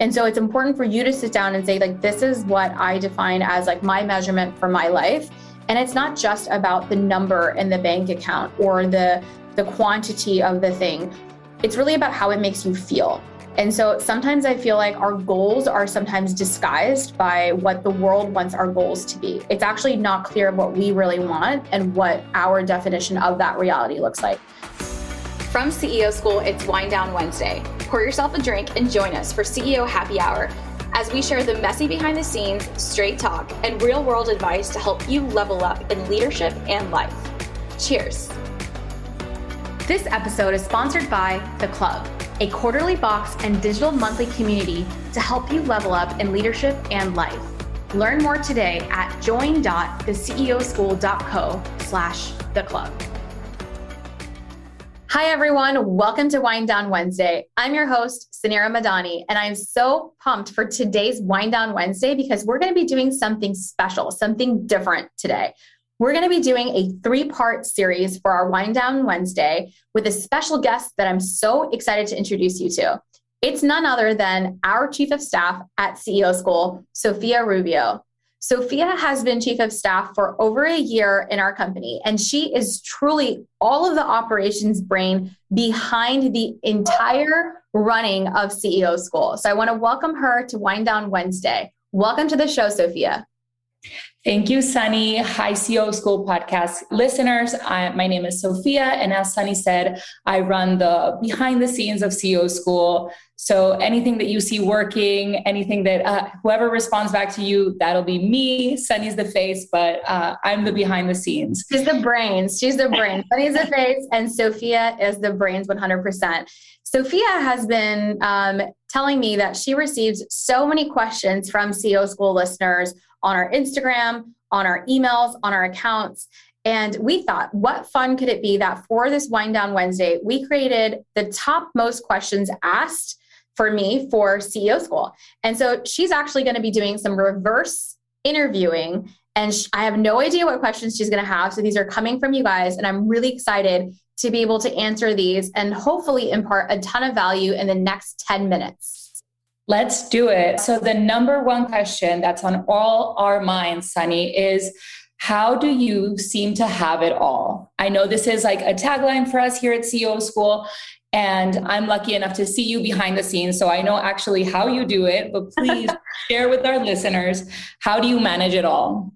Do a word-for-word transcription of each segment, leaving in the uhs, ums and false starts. And so it's important for you to sit down and say, like, this is what I define as like my measurement for my life. And it's not just about the number in the bank account or the, the quantity of the thing. It's really about how it makes you feel. And so sometimes I feel like our goals are sometimes disguised by what the world wants our goals to be. It's actually not clear what we really want and what our definition of that reality looks like. From C E O School, it's Wind Down Wednesday. Pour yourself a drink and join us for C E O Happy Hour as we share the messy behind the scenes, straight talk, and real world advice to help you level up in leadership and life. Cheers. This episode is sponsored by The Club, a quarterly box and digital monthly community to help you level up in leadership and life. Learn more today at join dot the c e o school dot co slash the club. Hi, everyone. Welcome to Wind Down Wednesday. I'm your host, Sunera Madani, and I'm so pumped for today's Wind Down Wednesday because we're going to be doing something special, something different today. We're going to be doing a three-part series for our Wind Down Wednesday with a special guest that I'm so excited to introduce you to. It's none other than our Chief of Staff at C E O School, Sophia Rubio. Sophia has been Chief of Staff for over a year in our company, and she is truly all of the operations brain behind the entire running of C E O School. So I want to welcome her to Wind Down Wednesday. Welcome to the show, Sophia. Thank you, Sunny. Hi, C E O School podcast listeners. I, my name is Sophia, and as Sunny said, I run the behind the scenes of C E O School. So anything that you see working, anything that uh, whoever responds back to you, that'll be me. Sunny's the face, but uh, I'm the behind the scenes. She's the brains. She's the brains. Sunny's the face, and Sophia is the brains one hundred percent. Sophia has been um, telling me that she receives so many questions from C E O School listeners on our Instagram, on our emails, on our accounts. And we thought, what fun could it be that for this Wind Down Wednesday, we created the top most questions asked for me for C E O School. And so she's actually going to be doing some reverse interviewing. And I have no idea what questions she's going to have. So these are coming from you guys. And I'm really excited to be able to answer these and hopefully impart a ton of value in the next ten minutes. Let's do it. So the number one question that's on all our minds, Sunny, is how do you seem to have it all? I know this is like a tagline for us here at C E O School, and I'm lucky enough to see you behind the scenes. So I know actually how you do it, but please share with our listeners, how do you manage it all?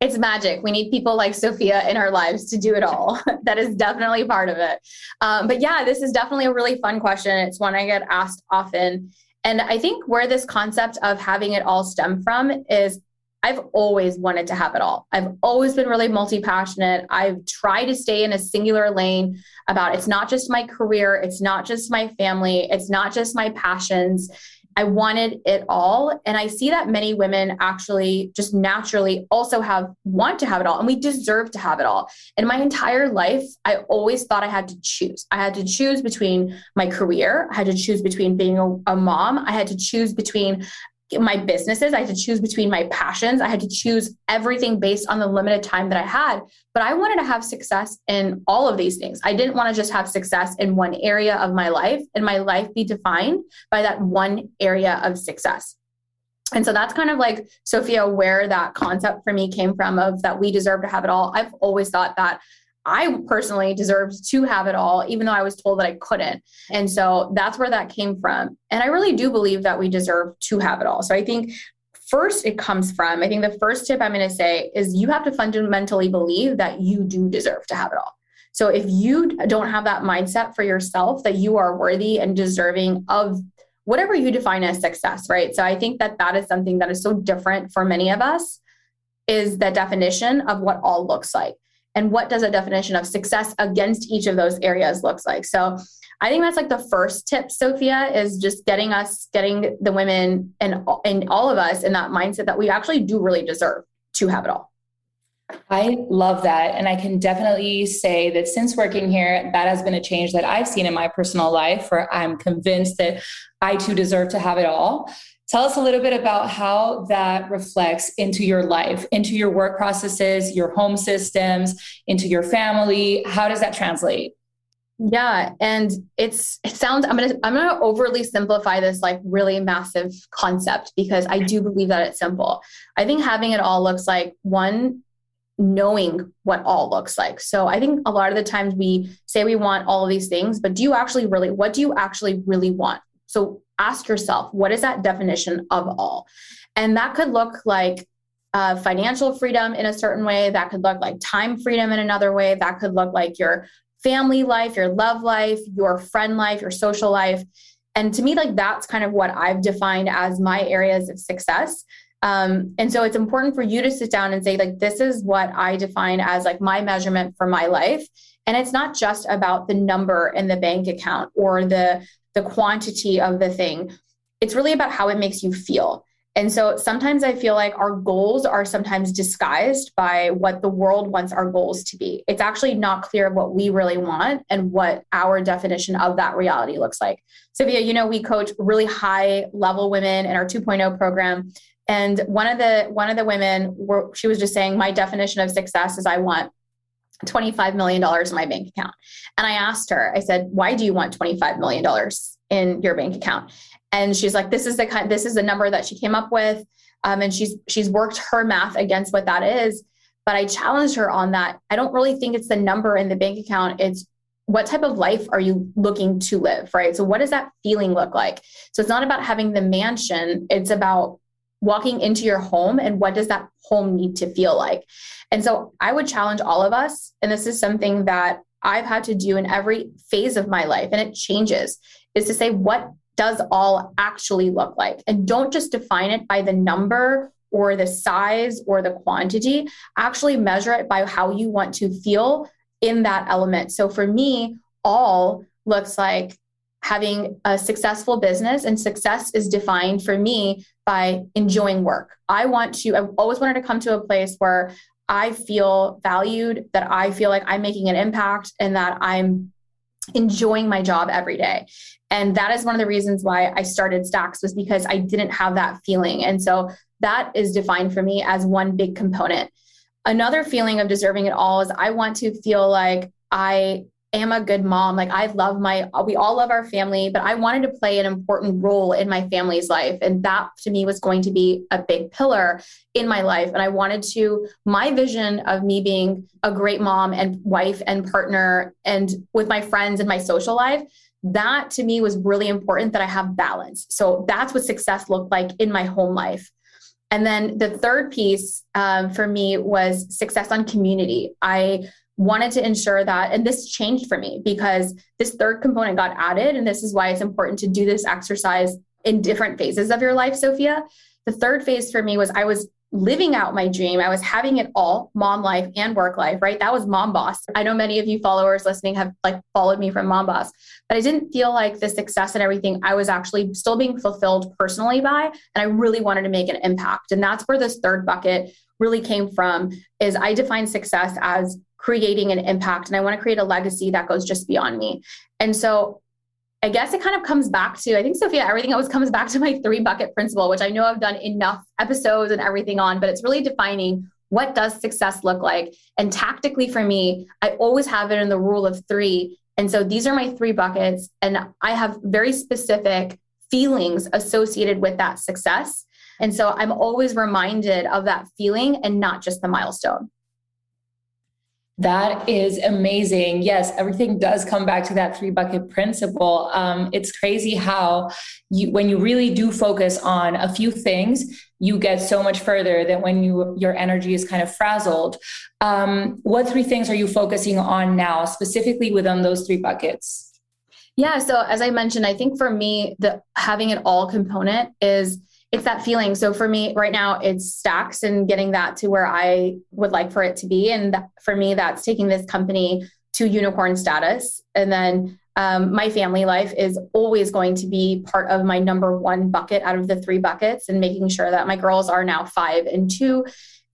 It's magic. We need people like Sophia in our lives to do it all. That is definitely part of it. Um, but yeah, this is definitely a really fun question. It's one I get asked often. And I think where this concept of having it all stem from is I've always wanted to have it all. I've always been really multi-passionate. I've tried to stay in a singular lane about it's not just my career. It's not just my family. It's not just my passions. I wanted it all. And I see that many women actually just naturally also have want to have it all. And we deserve to have it all. In my entire life, I always thought I had to choose. I had to choose between my career. I had to choose between being a, a mom. I had to choose between my businesses. I had to choose between my passions. I had to choose everything based on the limited time that I had. But I wanted to have success in all of these things. I didn't want to just have success in one area of my life and my life be defined by that one area of success. And so that's kind of like, Sophia, where that concept for me came from of that we deserve to have it all. I've always thought that I personally deserved to have it all, even though I was told that I couldn't. And so that's where that came from. And I really do believe that we deserve to have it all. So I think first it comes from, I think the first tip I'm going to say is you have to fundamentally believe that you do deserve to have it all. So if you don't have that mindset for yourself, that you are worthy and deserving of whatever you define as success, right? So I think that that is something that is so different for many of us is the definition of what all looks like. And what does a definition of success against each of those areas looks like? So I think that's like the first tip, Sophia, is just getting us, getting the women and, and all of us in that mindset that we actually do really deserve to have it all. I love that. And I can definitely say that since working here, that has been a change that I've seen in my personal life, where I'm convinced that I too deserve to have it all. Tell us a little bit about how that reflects into your life, into your work processes, your home systems, into your family. How does that translate? Yeah. And it's, it sounds, I'm going to, I'm going to overly simplify this like really massive concept because I do believe that it's simple. I think having it all looks like one, knowing what all looks like. So I think a lot of the times we say we want all of these things, but do you actually really, what do you actually really want? So ask yourself, what is that definition of all? And that could look like Uh, financial freedom in a certain way. That could look like time freedom in another way. That could look like your family life, your love life, your friend life, your social life. And to me, like that's kind of what I've defined as my areas of success. Um, and so it's important for you to sit down and say, like, this is what I define as like my measurement for my life. And it's not just about the number in the bank account or the, the quantity of the thing. It's really about how it makes you feel. And so sometimes I feel like our goals are sometimes disguised by what the world wants our goals to be. It's actually not clear what we really want and what our definition of that reality looks like. Sophia, you know, we coach really high level women in our two point oh program. And one of the, one of the women, were, she was just saying, my definition of success is I want twenty-five million dollars in my bank account. And I asked her, I said, why do you want twenty-five million dollars in your bank account? And she's like, this is the kind, this is the number that she came up with. Um, and she's, she's worked her math against what that is. But I challenged her on that. I don't really think it's the number in the bank account. It's what type of life are you looking to live, right? So what does that feeling look like? So it's not about having the mansion. It's about walking into your home and what does that home need to feel like? And so I would challenge all of us. And this is something that I've had to do in every phase of my life. And it changes, is to say, what does all actually look like? And don't just define it by the number or the size or the quantity, actually measure it by how you want to feel in that element. So for me, all looks like having a successful business, and success is defined for me by enjoying work. I want to, I've always wanted to come to a place where I feel valued, that I feel like I'm making an impact and that I'm enjoying my job every day. And that is one of the reasons why I started Stacks, was because I didn't have that feeling. And so that is defined for me as one big component. Another feeling of deserving it all is I want to feel like I am a good mom. Like I love my, we all love our family, but I wanted to play an important role in my family's life. And that to me was going to be a big pillar in my life. And I wanted to, my vision of me being a great mom and wife and partner and with my friends and my social life, that to me was really important, that I have balance. So that's what success looked like in my home life. And then the third piece um, for me was success on community. I wanted to ensure that, and this changed for me because this third component got added. And this is why it's important to do this exercise in different phases of your life, Sophia. The third phase for me was I was living out my dream. I was having it all, mom life and work life, right? That was Mom Boss. I know many of you followers listening have like followed me from Mom Boss, but I didn't feel like the success and everything I was actually still being fulfilled personally by. And I really wanted to make an impact. And that's where this third bucket really came from, is I define success as creating an impact. And I want to create a legacy that goes just beyond me. And so I guess it kind of comes back to, I think, Sophia, everything always comes back to my three bucket principle, which I know I've done enough episodes and everything on, but it's really defining what does success look like. And tactically for me, I always have it in the rule of three. And so these are my three buckets, and I have very specific feelings associated with that success. And so I'm always reminded of that feeling and not just the milestone. That is amazing. Yes, everything does come back to that three bucket principle. Um, it's crazy how you, when you really do focus on a few things, you get so much further than when you, your energy is kind of frazzled. Um, what three things are you focusing on now, specifically within those three buckets? Yeah. So as I mentioned, I think for me, the having it all component is it's that feeling. So for me right now, it's Stacks and getting that to where I would like for it to be. And that, for me, that's taking this company to unicorn status. And then um, my family life is always going to be part of my number one bucket out of the three buckets, and making sure that my girls are now five and two.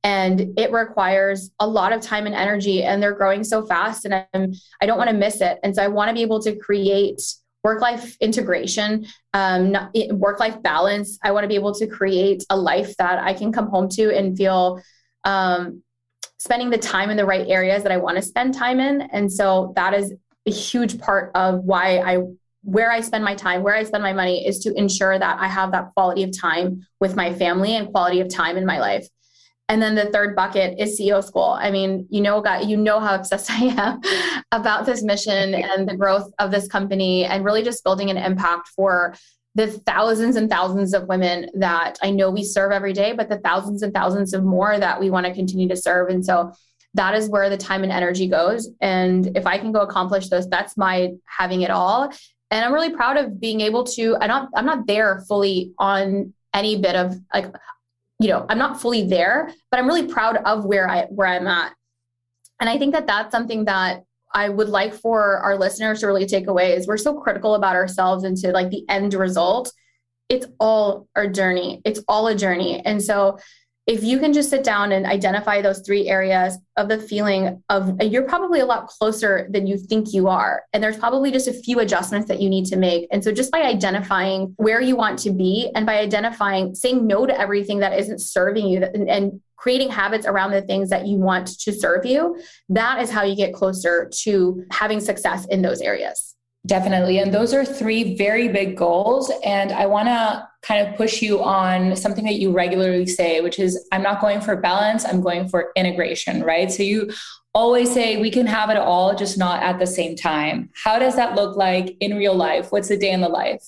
And it requires a lot of time and energy, and they're growing so fast, and I'm, I don't want to miss it. And so I want to be able to create work-life integration, um, work-life balance. I want to be able to create a life that I can come home to and feel um, spending the time in the right areas that I want to spend time in. And so that is a huge part of why I, where I spend my time, where I spend my money is to ensure that I have that quality of time with my family and quality of time in my life. And then the third bucket is C E O School. I mean, you know, God, you know how obsessed I am about this mission and the growth of this company and really just building an impact for the thousands and thousands of women that I know we serve every day, but the thousands and thousands of more that we want to continue to serve. And so that is where the time and energy goes. And if I can go accomplish those, that's my having it all. And I'm really proud of being able to, I don't, I'm not there fully on any bit of like, you know, I'm not fully there, but I'm really proud of where I, where I'm at. And I think that that's something that I would like for our listeners to really take away is we're so critical about ourselves and to like the end result. It's all our journey. It's all a journey. And so if you can just sit down and identify those three areas of the feeling of you're probably a lot closer than you think you are. And there's probably just a few adjustments that you need to make. And so just by identifying where you want to be and by identifying, saying no to everything that isn't serving you and, and creating habits around the things that you want to serve you, that is how you get closer to having success in those areas. Definitely. And those are three very big goals. And I want to kind of push you on something that you regularly say, which is I'm not going for balance. I'm going for integration, right? So you always say we can have it all, just not at the same time. How does that look like in real life? What's a day in the life?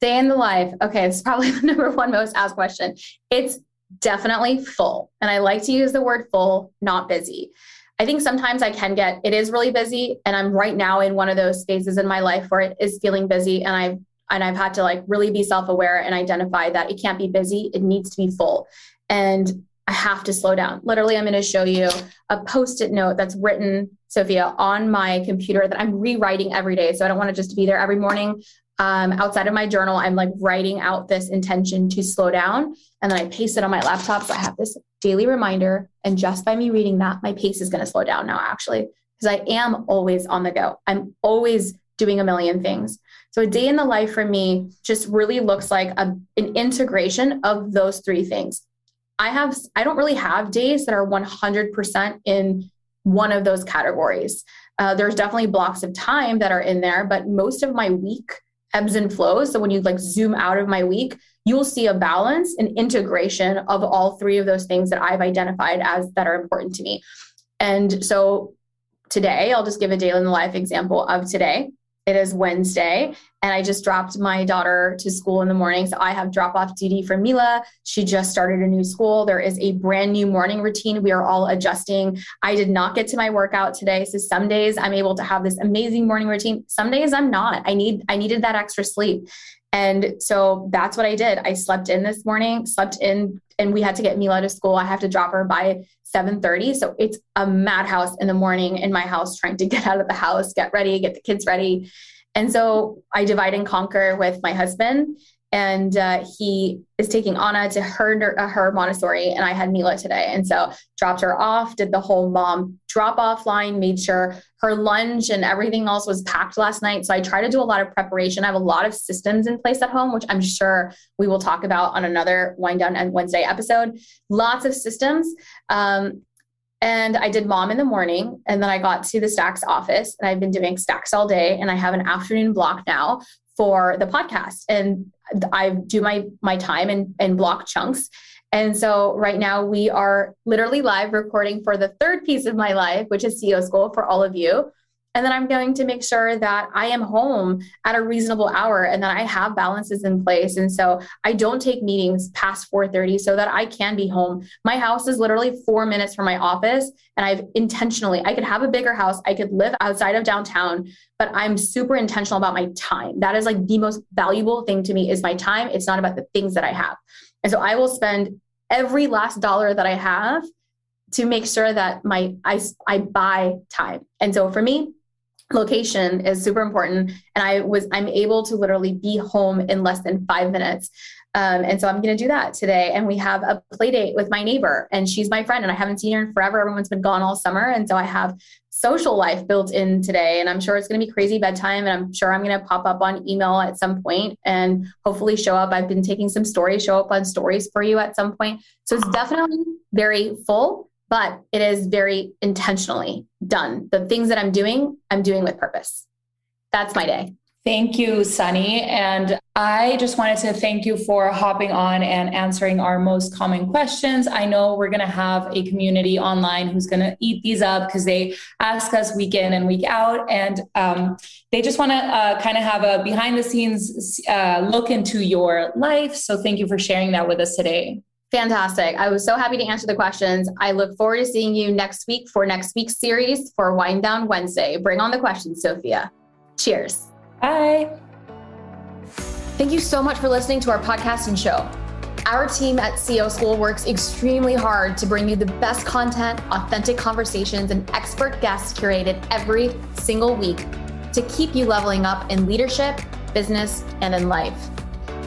Day in the life. Okay. It's probably the number one most asked question. It's definitely full. And I like to use the word full, not busy. I think sometimes I can get, it is really busy. And I'm right now in one of those phases in my life where it is feeling busy. And I've, and I've had to like really be self-aware and identify that it can't be busy. It needs to be full. And I have to slow down. Literally, I'm going to show you a post-it note that's written, Sophia, on my computer that I'm rewriting every day. So I don't want it just to be there every morning. Um, outside of my journal, I'm like writing out this intention to slow down. And then I paste it on my laptop. So I have this daily reminder. And just by me reading that, my pace is going to slow down now, actually, because I am always on the go. I'm always doing a million things. So a day in the life for me just really looks like a, an integration of those three things. I have, I don't really have days that are one hundred percent in one of those categories. Uh, there's definitely blocks of time that are in there, but most of my week ebbs and flows. So when you like zoom out of my week, you'll see a balance and integration of all three of those things that I've identified as that are important to me. And so today, I'll just give a day in the life example of today. It is Wednesday and I just dropped my daughter to school in the morning. So I have drop off duty for Mila. She just started a new school. There is a brand new morning routine. We are all adjusting. I did not get to my workout today. So some days I'm able to have this amazing morning routine. Some days I'm not. I need, I needed that extra sleep. And so that's what I did. I slept in this morning, slept in, and we had to get Mila to school. I have to drop her by seven thirty. So it's a madhouse in the morning in my house, trying to get out of the house, get ready, get the kids ready. And so I divide and conquer with my husband, and uh, he is taking Anna to her, her Montessori. And I had Mila today. And so dropped her off, did the whole mom drop off line, made sure her lunch and everything else was packed last night. So I try to do a lot of preparation. I have a lot of systems in place at home, which I'm sure we will talk about on another Wind Down and Wednesday episode, lots of systems. Um, And I did mom in the morning, and then I got to the Stacks office, and I've been doing Stacks all day, and I have an afternoon block now for the podcast, and I do my, my time in, in block chunks. And so right now we are literally live recording for the third piece of my life, which is C E O School for all of you. And then I'm going to make sure that I am home at a reasonable hour and that I have balances in place. And so I don't take meetings past four thirty so that I can be home. My house is literally four minutes from my office. And I've intentionally, I could have a bigger house. I could live outside of downtown, but I'm super intentional about my time. That is like the most valuable thing to me is my time. It's not about the things that I have. And so I will spend every last dollar that I have to make sure that my, I, I buy time. And so for me, location is super important. And I was, I'm able to literally be home in less than five minutes. Um, and so I'm going to do that today. And we have a play date with my neighbor, and she's my friend, and I haven't seen her in forever. Everyone's been gone all summer. And so I have social life built in today, and I'm sure it's going to be crazy bedtime. And I'm sure I'm going to pop up on email at some point and hopefully show up. I've been taking some stories, show up on stories for you at some point. So it's definitely very full, but it is very intentionally done. The things that I'm doing, I'm doing with purpose. that's my day. Thank you, Sunny. And I just wanted to thank you for hopping on and answering our most common questions. I know we're going to have a community online who's going to eat these up because they ask us week in and week out. And um, they just want to uh, kind of have a behind the scenes uh, look into your life. So thank you for sharing that with us today. Fantastic. I was so happy to answer the questions. I look forward to seeing you next week for next week's series for Wind Down Wednesday. Bring on the questions, Sophia. Cheers. Bye. Thank you so much for listening to our podcast and show. Our team at C E O School works extremely hard to bring you the best content, authentic conversations, and expert guests curated every single week to keep you leveling up in leadership, business, and in life.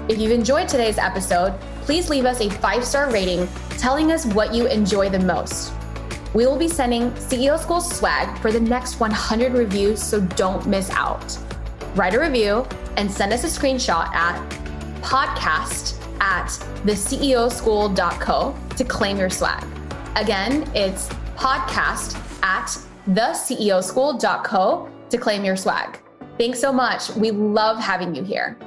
If you've enjoyed today's episode, please leave us a five-star rating telling us what you enjoy the most. We will be sending C E O School swag for the next one hundred reviews, so don't miss out. Write a review and send us a screenshot at podcast at the C E O school dot co to claim your swag. Again, it's podcast at the C E O school dot co to claim your swag. Thanks so much. We love having you here.